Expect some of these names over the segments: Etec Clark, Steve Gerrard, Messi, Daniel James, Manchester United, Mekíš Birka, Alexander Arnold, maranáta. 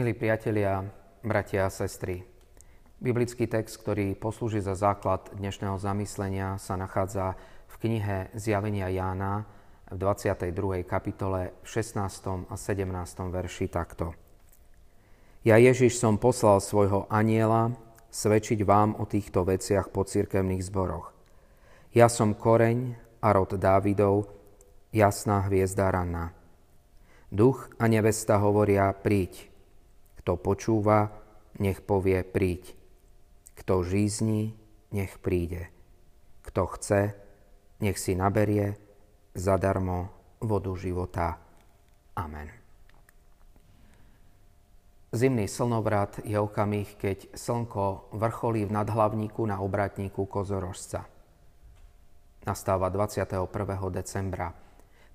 Milí priatelia, bratia a sestry, biblický text, ktorý poslúži za základ dnešného zamyslenia, sa nachádza v knihe Zjavenia Jána v 22. kapitole v 16. a 17. verši takto. Ja Ježiš som poslal svojho aniela svedčiť vám o týchto veciach po cirkevných zboroch. Ja som koreň a rod Dávidov, jasná hviezda ranná. Duch a nevesta hovoria príď. Kto počúva, nech povie príď. Kto žízni, nech príde. Kto chce, nech si naberie zadarmo vodu života. Amen. Zimný slnovrat je okamih, keď slnko vrcholí v nadhlavníku na obratníku kozorožca. Nastáva 21. decembra,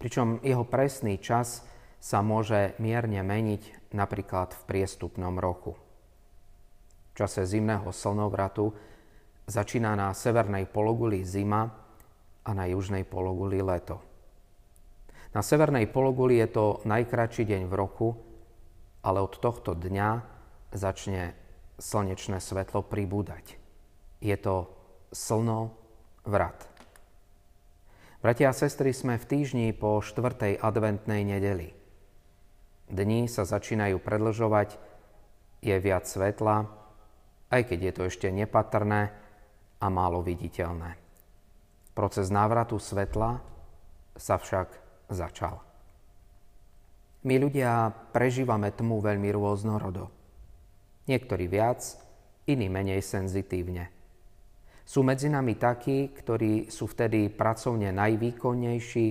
pričom jeho presný čas sa môže mierne meniť napríklad v priestupnom roku. V čase zimného slnovratu začína na severnej pologuli zima a na južnej pologuli leto. Na severnej pologuli je to najkratší deň v roku, ale od tohto dňa začne slnečné svetlo pribúdať. Je to slnovrat. Bratia a sestry, sme v týždni po 4. adventnej nedeli. Dni sa začínajú predlžovať, je viac svetla, aj keď je to ešte nepatrné a málo viditeľné. Proces návratu svetla sa však začal. My ľudia prežívame tmu veľmi rôznorodo. Niektorí viac, iní menej senzitívne. Sú medzi nami takí, ktorí sú vtedy pracovne najvýkonnejší,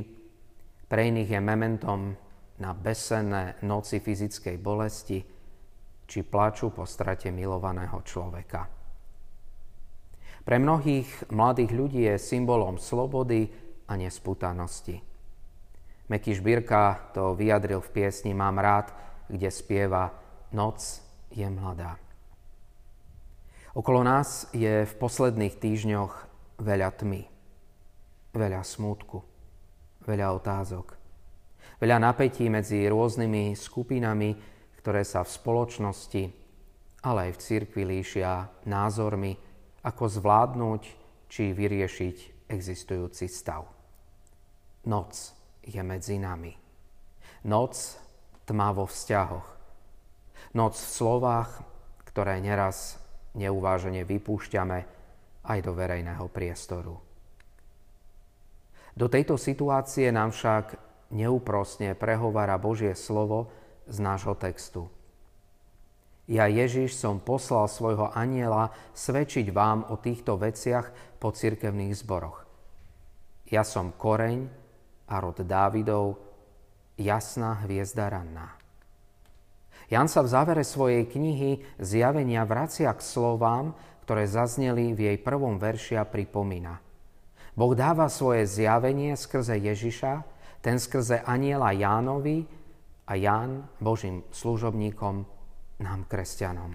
pre iných je mementom na besenné noci fyzickej bolesti či pláču po strate milovaného človeka. Pre mnohých mladých ľudí je symbolom slobody a nespútanosti. Mekíš Birka to vyjadril v piesni Mám rád, kde spieva Noc je mladá. Okolo nás je v posledných týždňoch veľa tmy, veľa smútku, veľa otázok, veľa napätí medzi rôznymi skupinami, ktoré sa v spoločnosti, ale aj v cirkvi líšia názormi, ako zvládnuť či vyriešiť existujúci stav. Noc je medzi nami. Noc, tma vo vzťahoch. Noc v slovách, ktoré neraz neuvážene vypúšťame aj do verejného priestoru. Do tejto situácie nám však neúprosne prehovára Božie slovo z nášho textu. Ja Ježiš som poslal svojho anjela svedčiť vám o týchto veciach po cirkevných zboroch. Ja som koreň a rod Dávidov, jasná hviezda ranná. Ján sa v závere svojej knihy Zjavenia vracia k slovám, ktoré zazneli v jej prvom verši a pripomína. Boh dáva svoje zjavenie skrze Ježiša, ten skrze anjela Jánovi a Ján Božím služobníkom, nám kresťanom.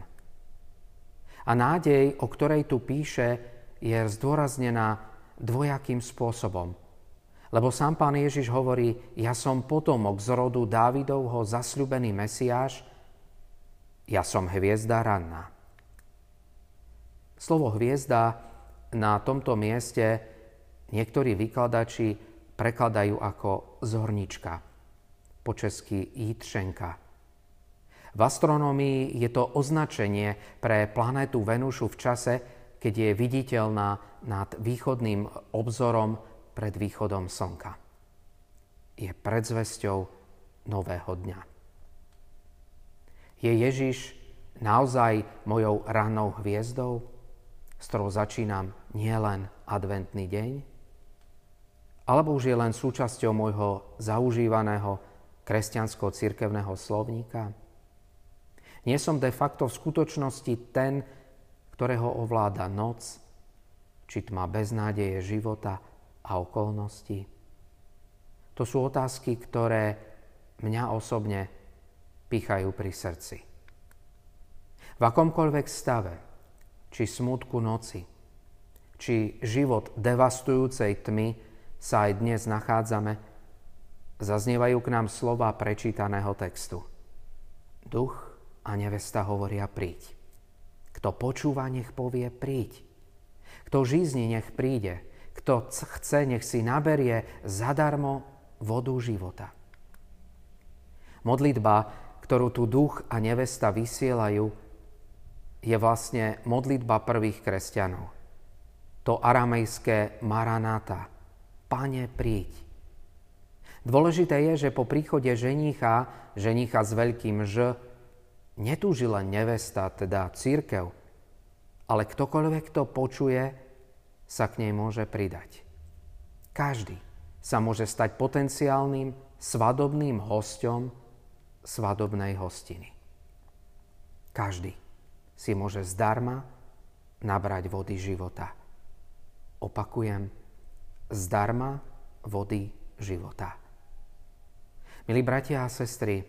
A nádej, o ktorej tu píše, je zdôraznená dvojakým spôsobom. Lebo sám Pán Ježiš hovorí, ja som potomok z rodu Dávidovho, zasľúbený Mesiáš, ja som hviezda ranná. Slovo hviezda na tomto mieste niektorí vykladači prekladajú ako zornička, po česky jitřenka. V astronomii je to označenie pre planétu Venušu v čase, keď je viditeľná nad východným obzorom pred východom slnka. Je predzvesťou nového dňa. Je Ježiš naozaj mojou rannou hviezdou, s ktorou začínam nielen adventný deň, alebo už je len súčasťou môjho zaužívaného kresťansko-cirkevného slovníka? Nie som de facto v skutočnosti ten, ktorého ovláda noc, či tma beznádeje života a okolnosti? To sú otázky, ktoré mňa osobne pichajú pri srdci. V akomkoľvek stave, či smútku noci, či život devastujúcej tmy sa aj dnes nachádzame, zaznievajú k nám slova prečítaného textu. Duch a A nevesta hovoria, príď. Kto počúva, nech povie, príď. Kto žízni, nech príde. Kto chce, nech si naberie zadarmo vodu života. Modlitba, ktorú tu duch a nevesta vysielajú, je vlastne modlitba prvých kresťanov. To aramejské maranáta. Pane, príď. Dôležité je, že po príchode ženicha s veľkým Ž, netúžila nevesta, teda cirkev, ale ktokoľvek to počuje, sa k nej môže pridať. Každý sa môže stať potenciálnym svadobným hosťom svadobnej hostiny. Každý si môže zdarma nabrať vody života. Opakujem, zdarma vody života. Milí bratia a sestry,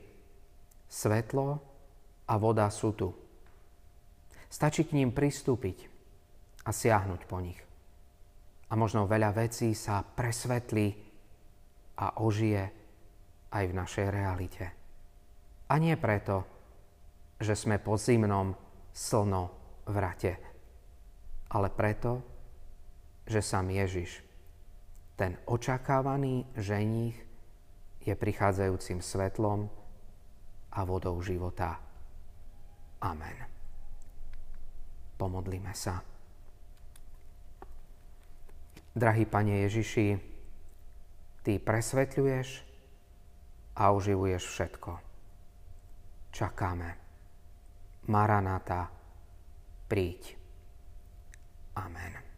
svetlo a voda sú tu. Stačí k ním pristúpiť a siahnuť po nich. A možno veľa vecí sa presvetlí a ožije aj v našej realite. A nie preto, že sme po zimnom slnovrate, ale preto, že sám Ježiš, ten očakávaný ženích, je prichádzajúcim svetlom a vodou života. Amen. Pomodlíme sa. Drahý Pane Ježiši, Ty presvetľuješ a oživuješ všetko. Čakáme. Maranáta, príď. Amen.